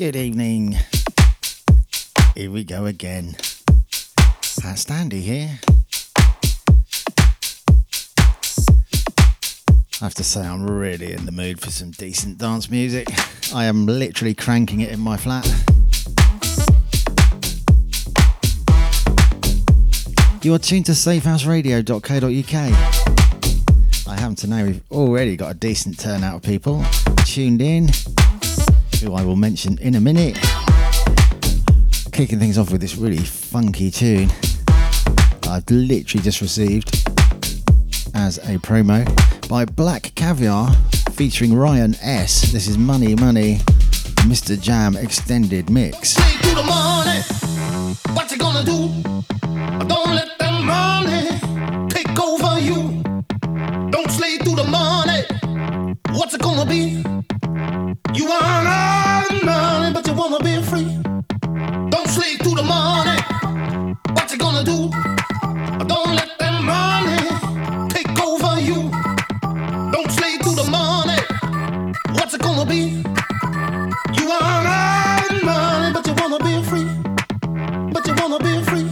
Good evening. Here we go again. HatStandy here. I have to say I'm really in the mood for some decent dance music. I am literally cranking it in my flat. You are tuned to safehouseradio.co.uk. I happen to know we've already got a decent turnout of people tuned in, who I will mention in a minute. Kicking things off with this really funky tune I've literally just received as a promo by Black Caviar featuring Rion S. This is Money Money, Mistajam Extended Mix. What you gonna do? Don't let the money take over you. Don't slave to the money. What's it gonna be? You want all the money, but you wanna be free. Don't slave to the money. What you gonna do? Don't let the money take over you. Don't slave to the money. What's it gonna be? You want all the money, but you wanna be free. But you wanna be free.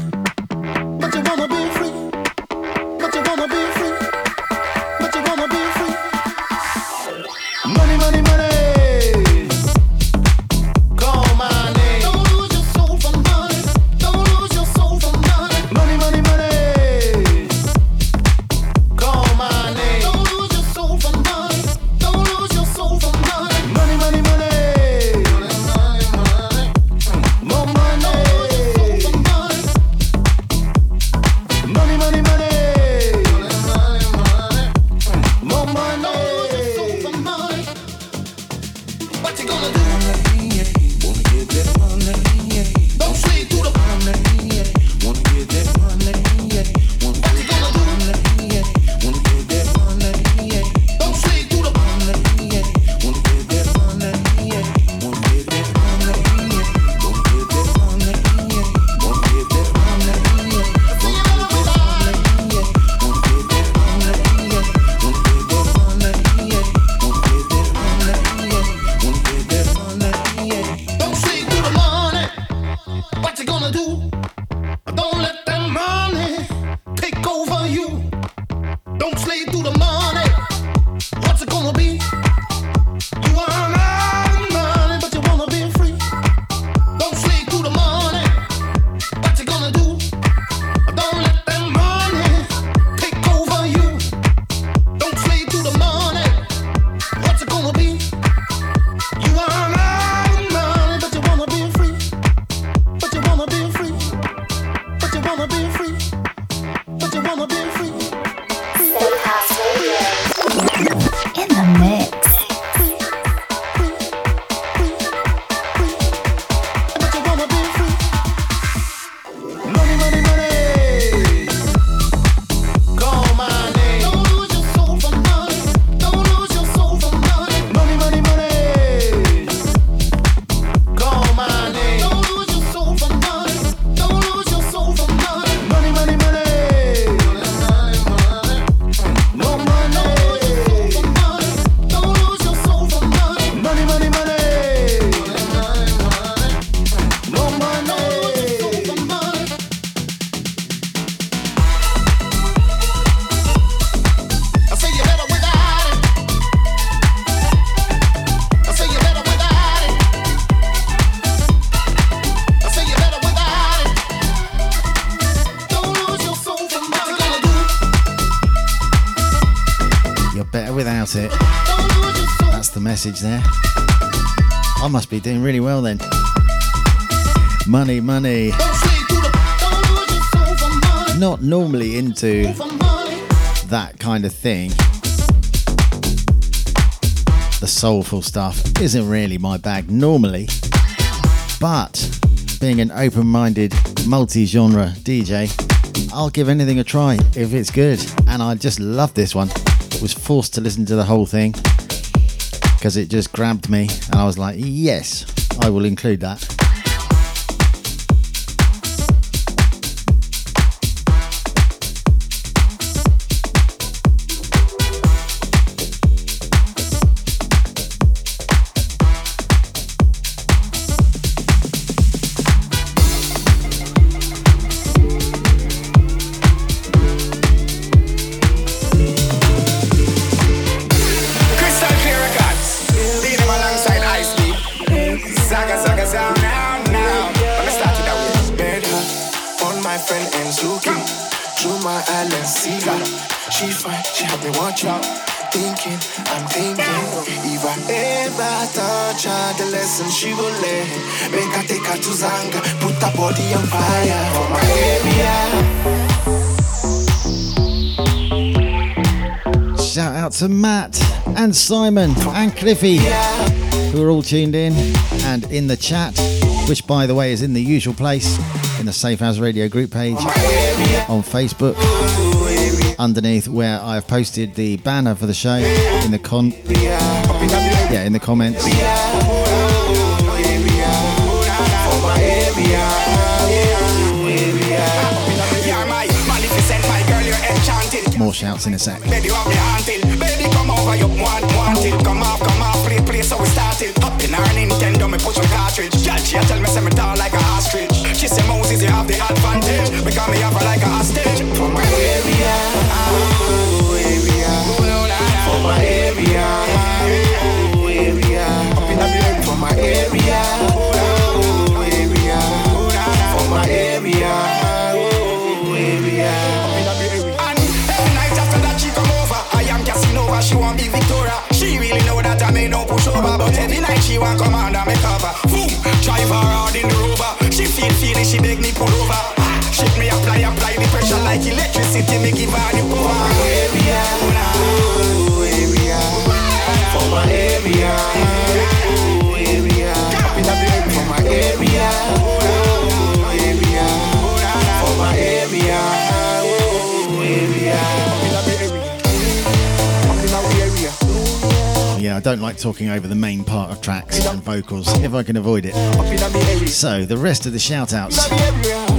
There. I must be doing really well then. Money, money. Not normally into that kind of thing. The soulful stuff isn't really my bag normally, but being an open-minded multi-genre DJ, I'll give anything a try if it's good, and I just love this one. Was forced to listen to the whole thing because it just grabbed me and I was like, yes, I will include that. see her. She fine, she had me watch out. Thinking, I'm thinking. If I ever touch her, the lesson she will learn. Make her take her to Zanga, put her body on fire. For my area. Shout out to Matt and Simon and Cliffy, who are all tuned in and in the chat, which by the way is in the usual place, in the Safe House Radio group page on Facebook, underneath where I've posted the banner for the show in the comments. More shouts in a sec. So we started up in our Nintendo, me push my cartridge. Judge, she tell me say me down like a ostrich. She say Moses, you have the advantage. We got me up like a hostage. For my area, oh area, for my area, oh area, up in the building for my area, oh area, for my area, oh area, up in the building. And every night after that she come over, I am Casanova, she want me Victoria. She really know that I may no push over, but every night she won't come under me cover. Boom, drive her out in the rover. She feel she make me pull over. Shake me, apply the pressure like electricity, me give her the power. For my area, oh area, for my area, oh area, for my area, oh area, for my area, oh area. Yeah, I don't like talking over the main part of tracks and vocals if I can avoid it. So, the rest of the shout-outs.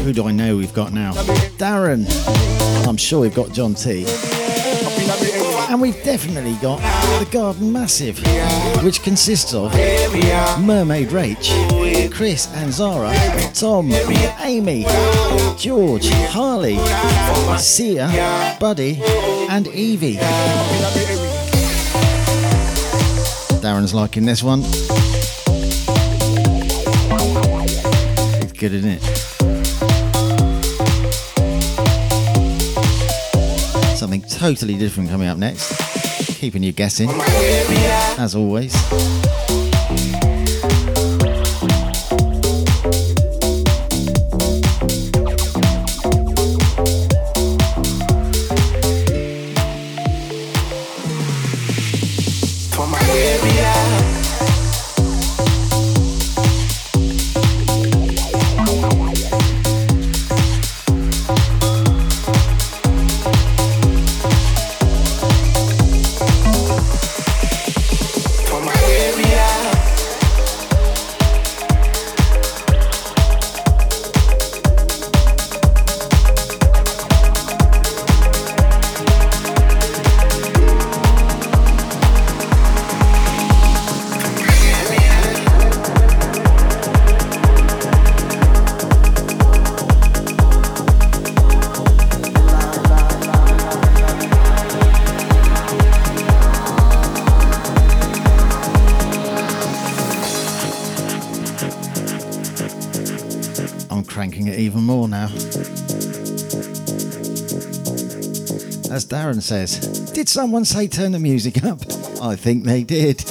Who do I know we've got now? Darren. I'm sure we've got John T. And we've definitely got The Garden Massive, which consists of Mermaid Rach, Chris and Zara, Tom, Amy, George, Harley, Sia, Buddy and Evie. Darren's liking this one. It's good, isn't it? Something totally different coming up next. Keeping you guessing, as always. Darren says, did someone say turn the music up? I think they did.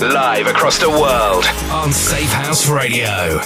live across the world on Safe House Radio.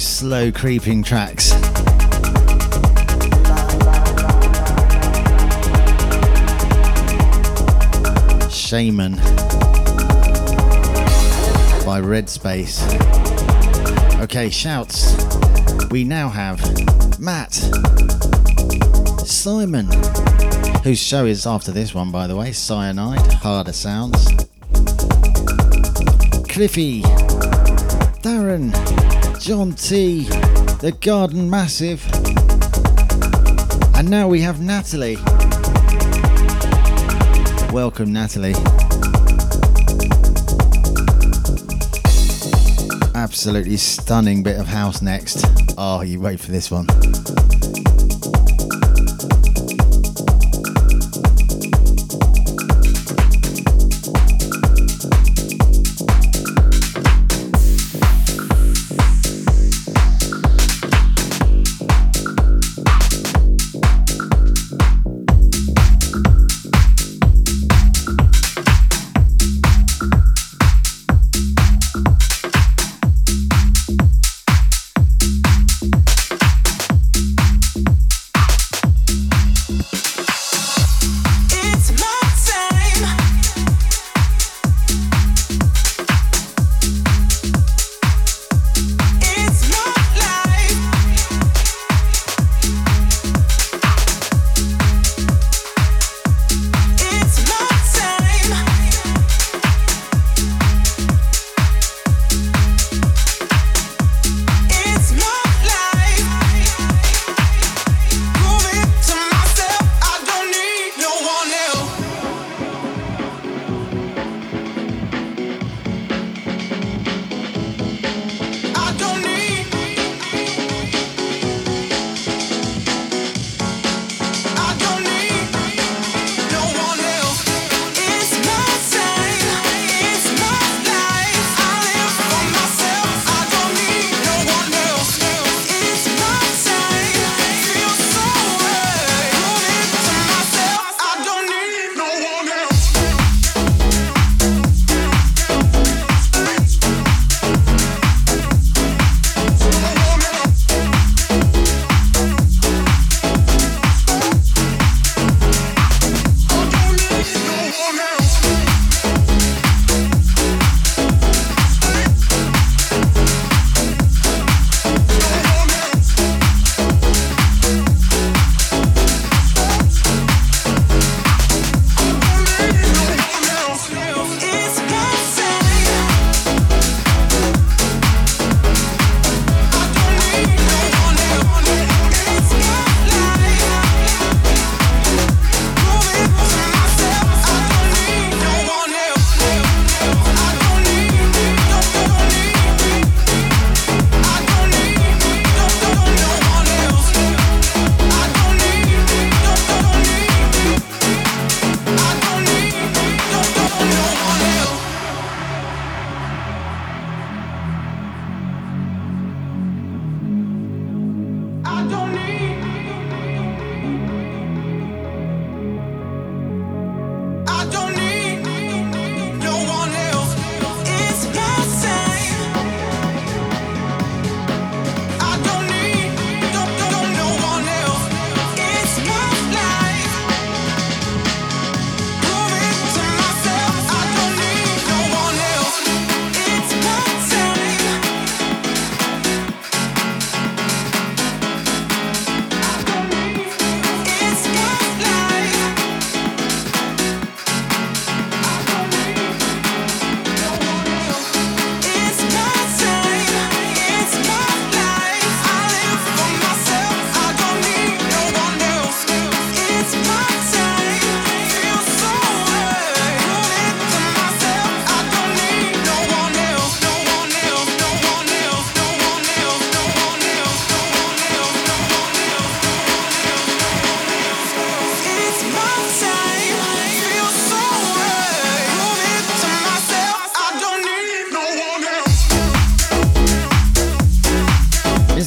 Slow creeping tracks. Shaman by Red Space. Okay, shouts. We now have Matt, Simon, whose show is after this one, by the way. Cyanide, Harder Sounds. Cliffy, Darren, John T, The Garden Massive, and now we have Natalie. Welcome, Natalie. Absolutely stunning bit of house next. Oh, you wait for this one.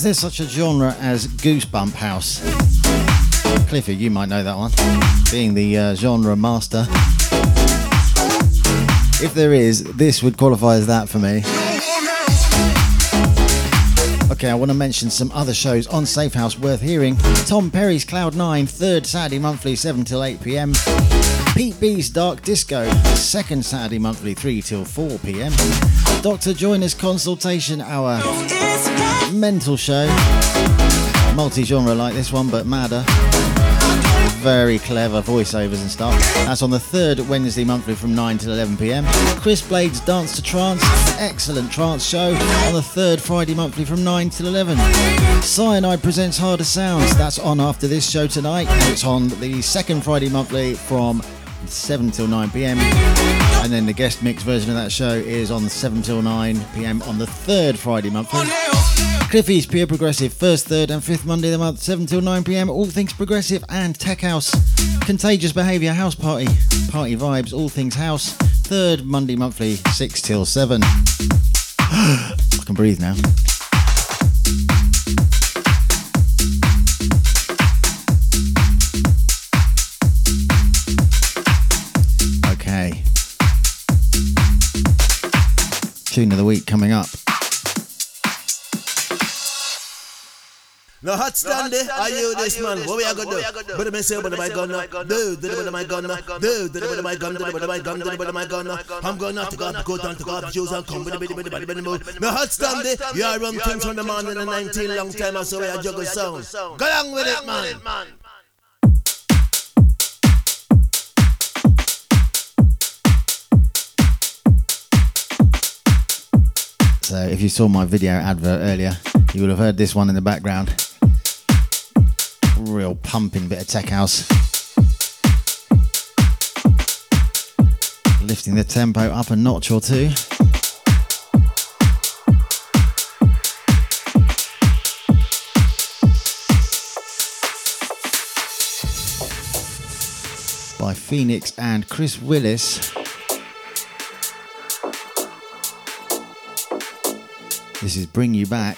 Is there such a genre as Goosebump House? Clifford, you might know that one, being the genre master. If there is, this would qualify as that for me. Okay, I want to mention some other shows on Safe House worth hearing. Tom Perry's Cloud 9, third Saturday monthly, 7 till 8pm. Pete B's Dark Disco, second Saturday monthly, 3 till 4pm. Dr. Joyner's Consultation Hour, mental show. Multi-genre like this one, but madder. Very clever voiceovers and stuff. That's on the third Wednesday monthly from 9 till 11pm. Chris Blade's Dance to Trance, excellent trance show, on the third Friday monthly from 9 till 11. Cyanide presents Harder Sounds, that's on after this show tonight. It's on the second Friday monthly from 7 till 9pm. And then the guest mix version of that show is on 7 till 9pm on the third Friday monthly. Cliffy's Pure Progressive, first, third and fifth Monday of the month, 7 till 9pm, all things progressive and tech house. Contagious Behaviour, House Party, Party Vibes, all things house, third Monday monthly, 6 till 7. I can breathe now. Okay. Tune of the week coming up. No hot standy, I you this man. What we are gonna do? But I say about my gun, do my gun, do my gun, do my gun. I'm gonna take off the coat and take off the shoes and come with the mood. No hot standy, you are run things from the man in the 19 long time or so we are juggle sound. Go along with it, man. So if you saw my video advert earlier, you will have heard this one in the background. Real pumping bit of tech house. Lifting the tempo up a notch or two. By Fenix and Chris Willis. This is Bring You Back.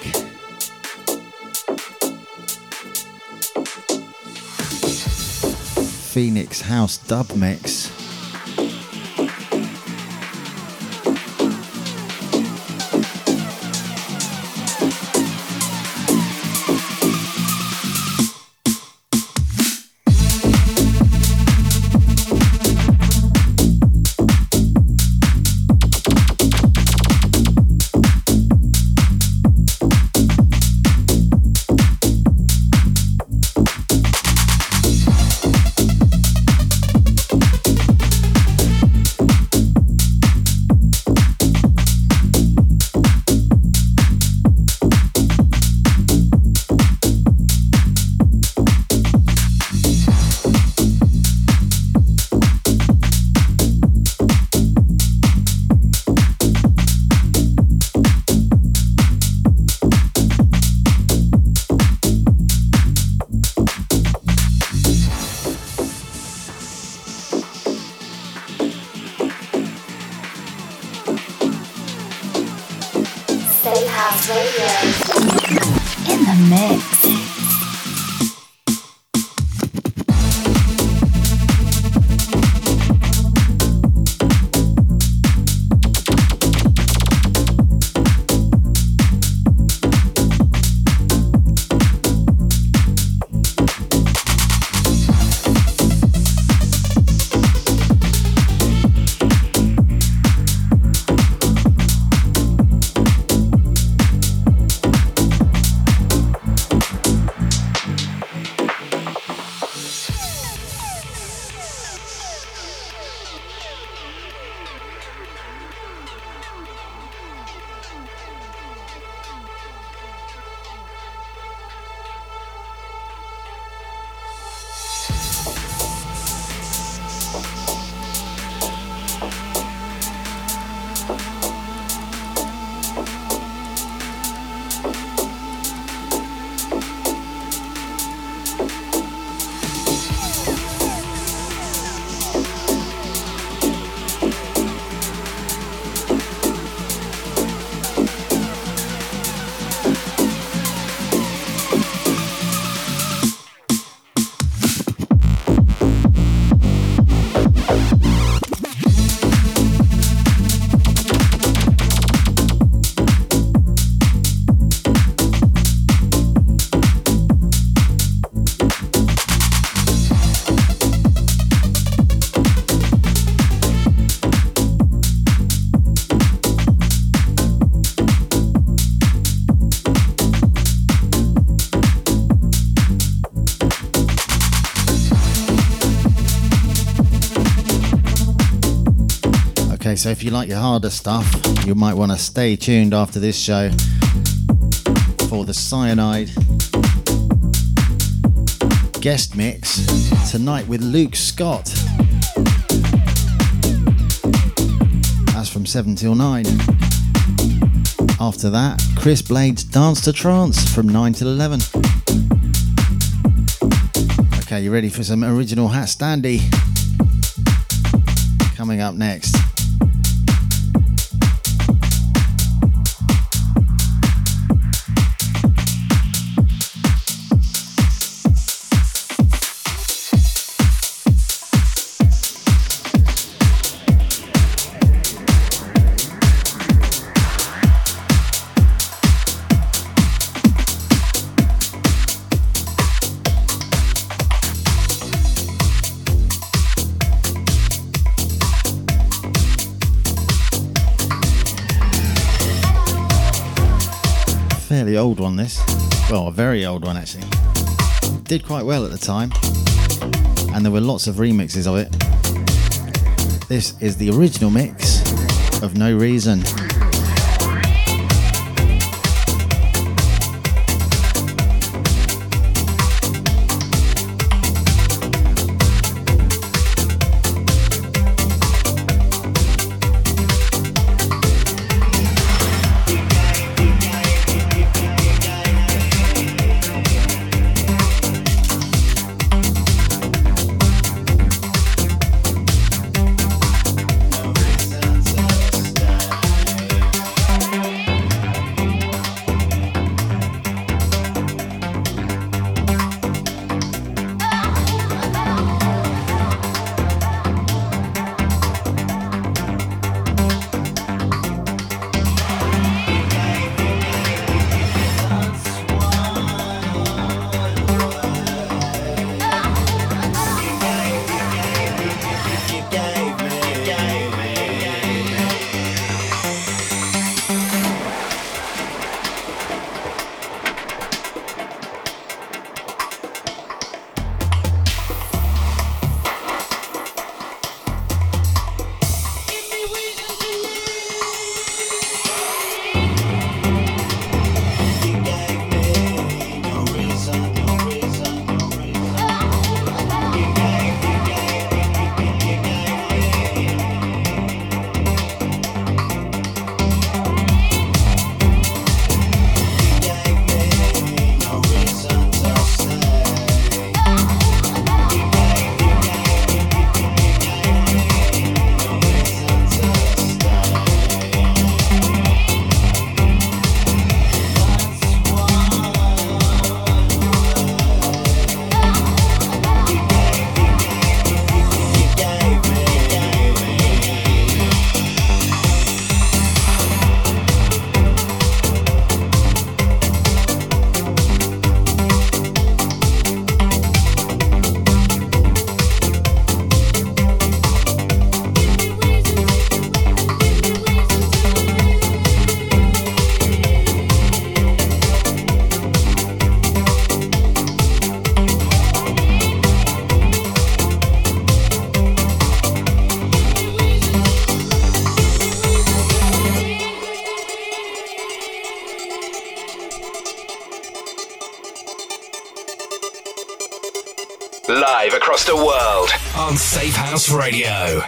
Fenix House Dub Mix. Okay, so if you like your harder stuff, you might want to stay tuned after this show for the Cyanide guest mix tonight with Luke Scott. That's from 7 till 9. After that, Chris Blade's Dance to Trance from 9 till 11. Okay, you ready for some original HatStandy? Coming up next. Old one this, well, a very old one actually. Did quite well at the time and there were lots of remixes of it. This is the original mix of No Reason. The world on Safe House Radio.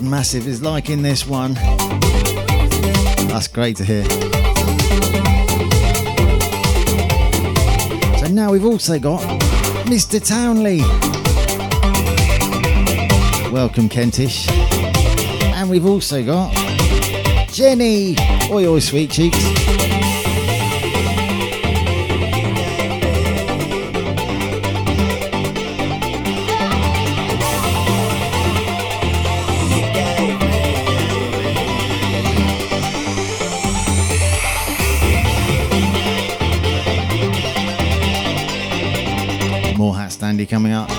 Love Massive is liking this one. That's great to hear. So now we've also got Mr. Townley. Welcome, Kentish. And we've also got Jenny. Oi, oi, sweet cheeks. Sandy coming up.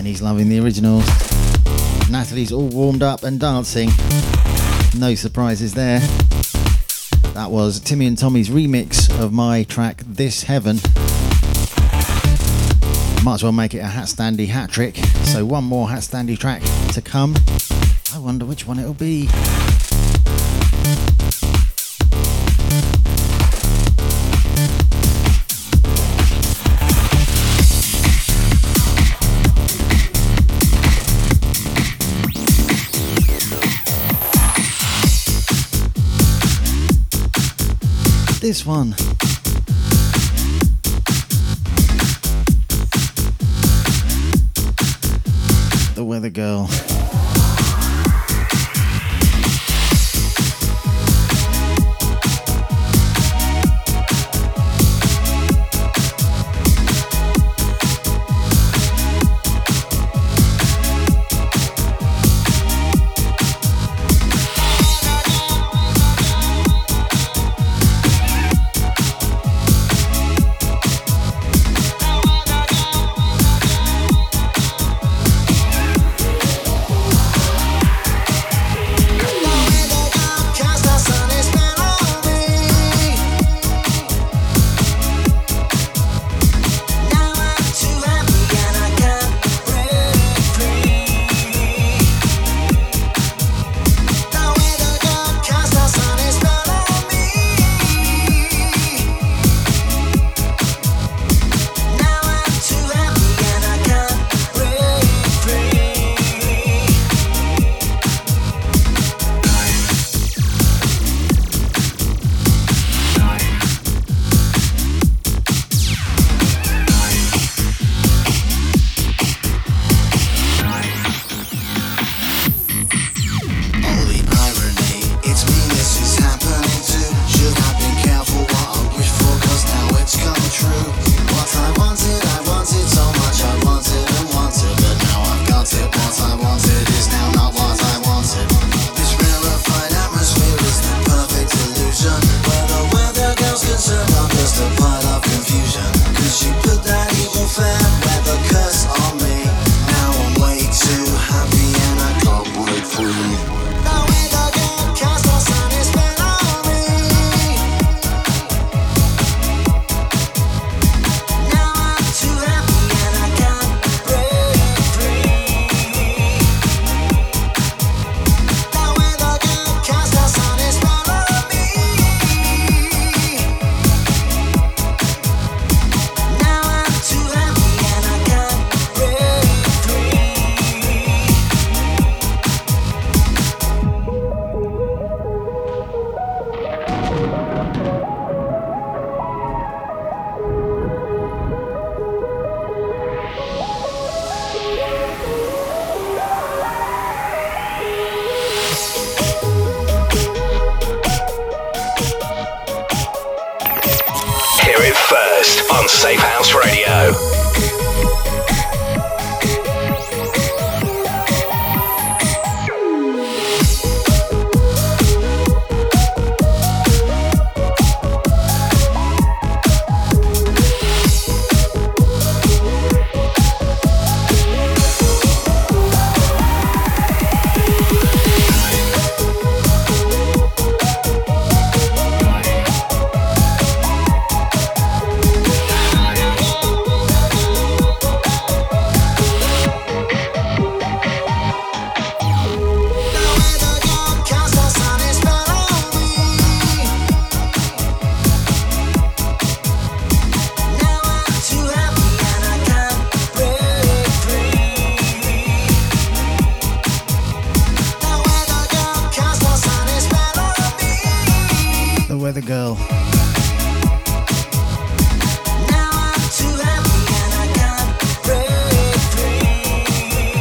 Denny's loving the originals. Natalie's all warmed up and dancing. No surprises there. That was Timmy and Tommy's remix of my track This Heaven. Might as well make it a HatStandy hat trick. So one more HatStandy track to come. I wonder which one it'll be. This one. The Weathergirl.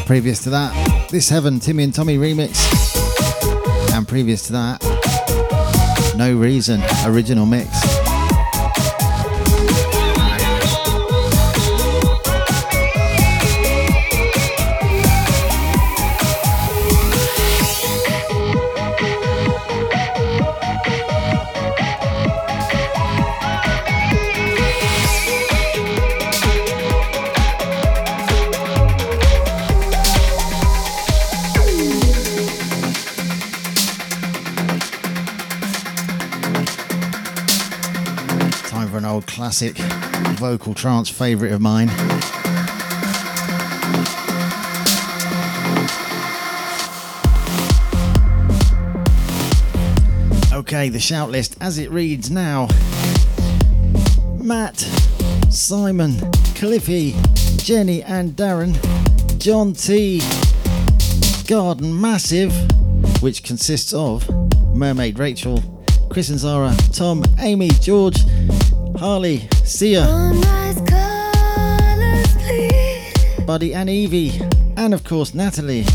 Previous to that, This Heaven, Timmy and Tommy remix. And previous to that, No Reason, original mix. an old classic vocal trance favourite of mine. Okay, the shout list as it reads now. Matt, Simon, Cliffy, Jenny and Darren, John T, Garden Massive, which consists of Mermaid Rachel, Chris and Zara, Tom, Amy, George, Harley, Sia, colors, Buddy and Evie, and of course Natalie.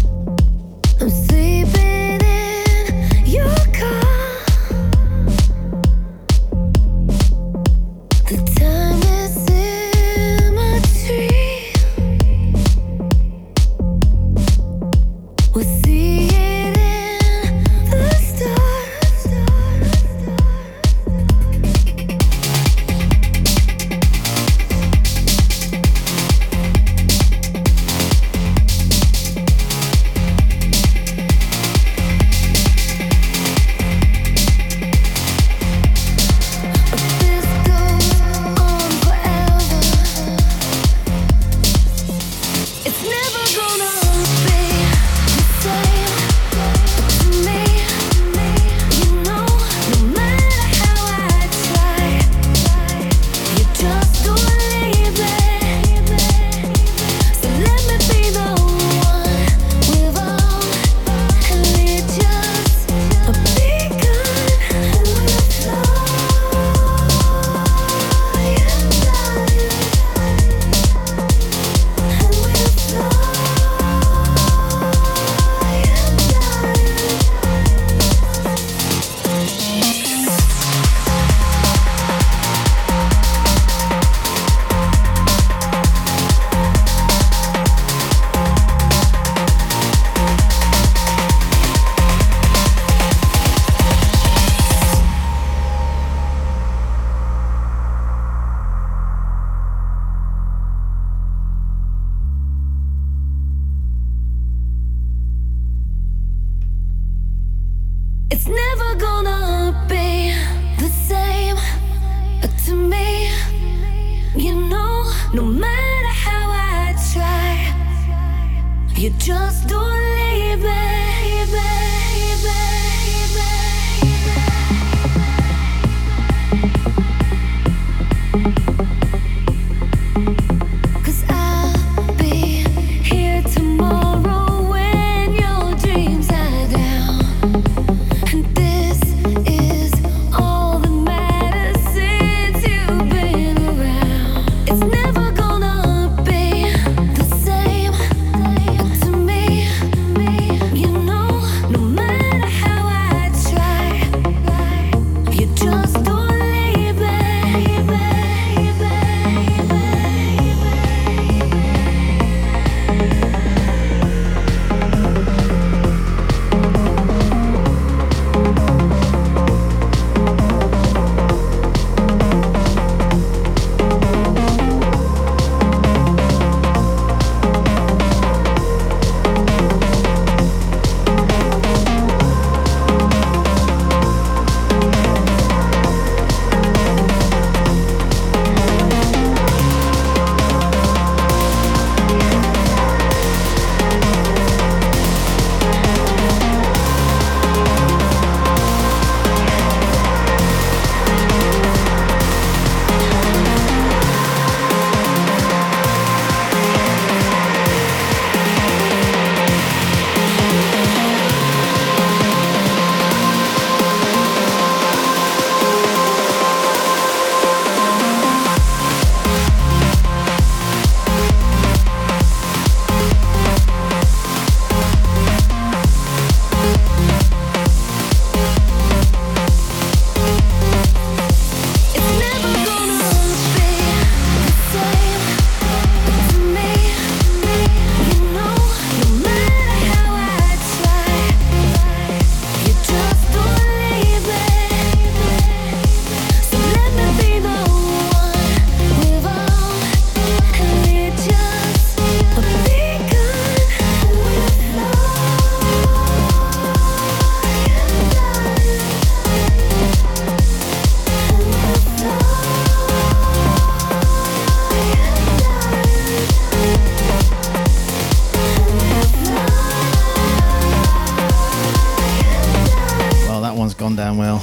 one's gone down well.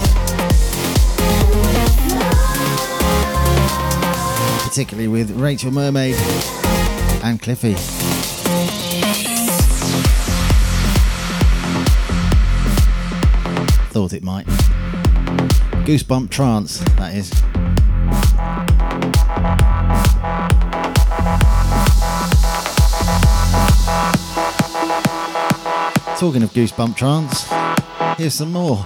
Particularly with Rachel Mermaid and Cliffy. Thought it might. Goosebump Trance, that is. Talking of Goosebump Trance, here's some more.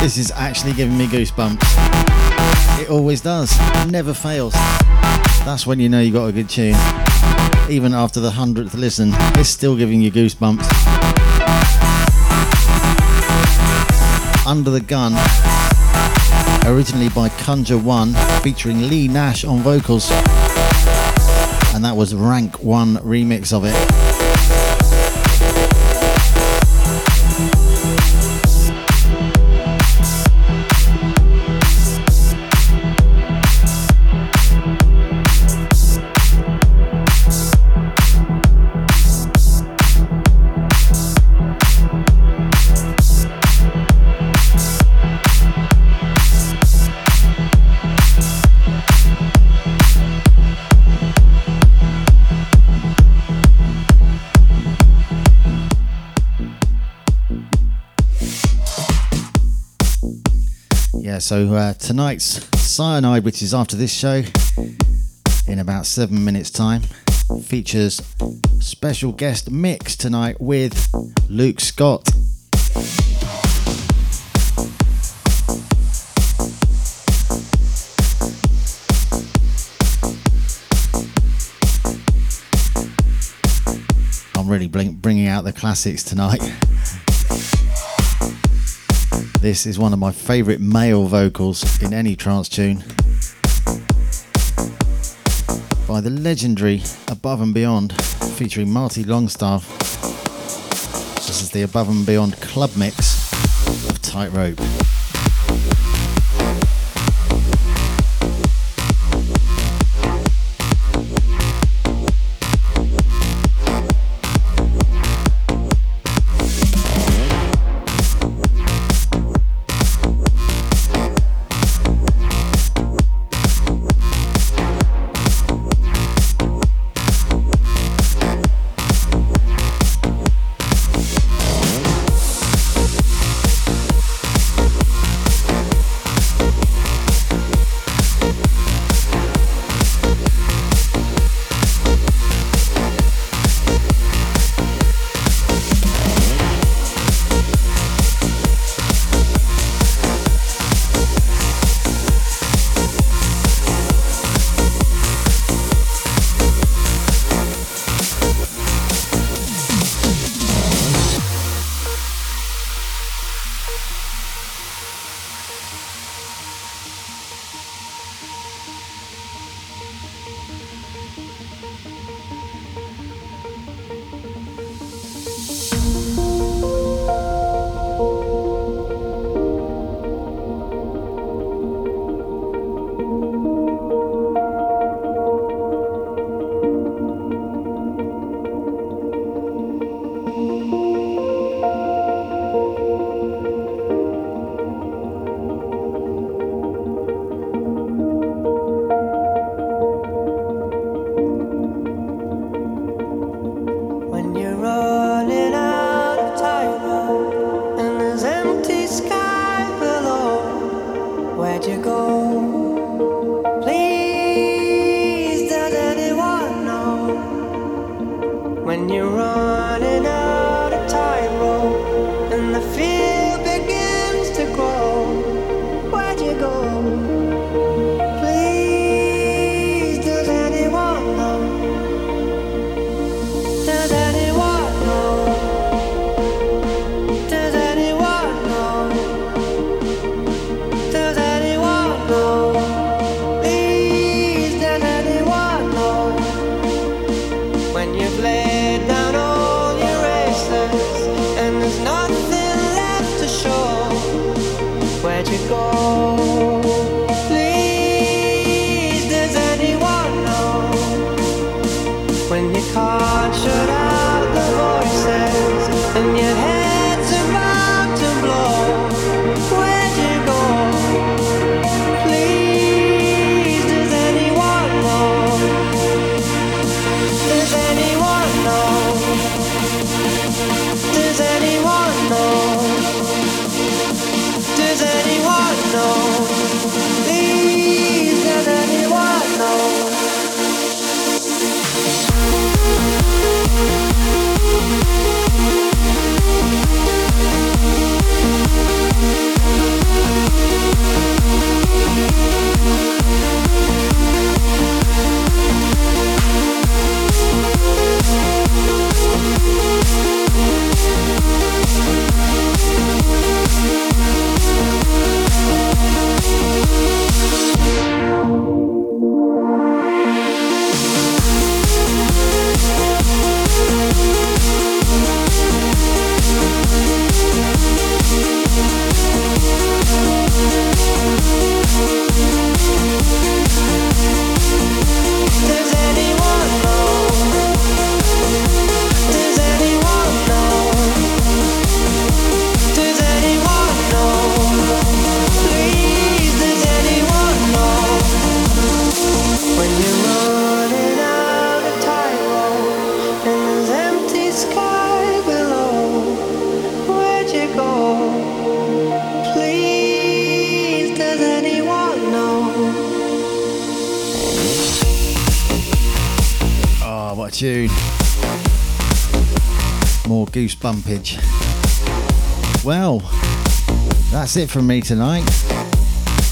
This is actually giving me goosebumps. It always does. Never fails. That's when you know you got a good tune. Even after the 100th listen, it's still giving you goosebumps. Under the Gun, originally by Conjure One, featuring Leigh Nash on vocals. And that was Rank One remix of it. So tonight's Cyanide, which is after this show, in about 7 minutes time, features special guest mix tonight with Luke Scott. I'm really bringing out the classics tonight. This is one of my favourite male vocals in any trance tune, by the legendary Above and Beyond, featuring Marty Longstaff. This is the Above and Beyond club mix of Tightrope. When you've laid down all your What a tune. More goose bumpage. Well, that's it from me tonight.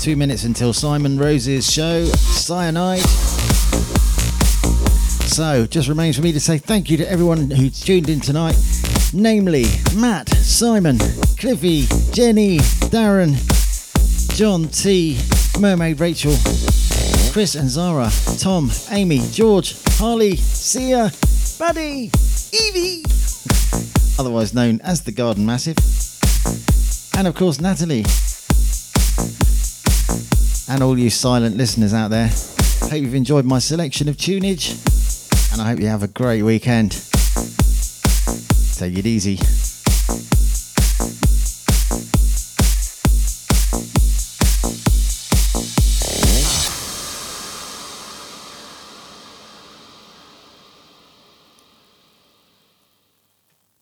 2 minutes until Simon Rose's show, Cyanide. So, just remains for me to say thank you to everyone who tuned in tonight, namely Matt, Simon, Cliffy, Jenny, Darren, John T, Mermaid Rachel, Chris and Zara, Tom, Amy, George, Harley, Sia, Buddy, Evie, otherwise known as the Garden Massive, and of course Natalie, and all you silent listeners out there. Hope you've enjoyed my selection of tunage, and I hope you have a great weekend. Take it easy.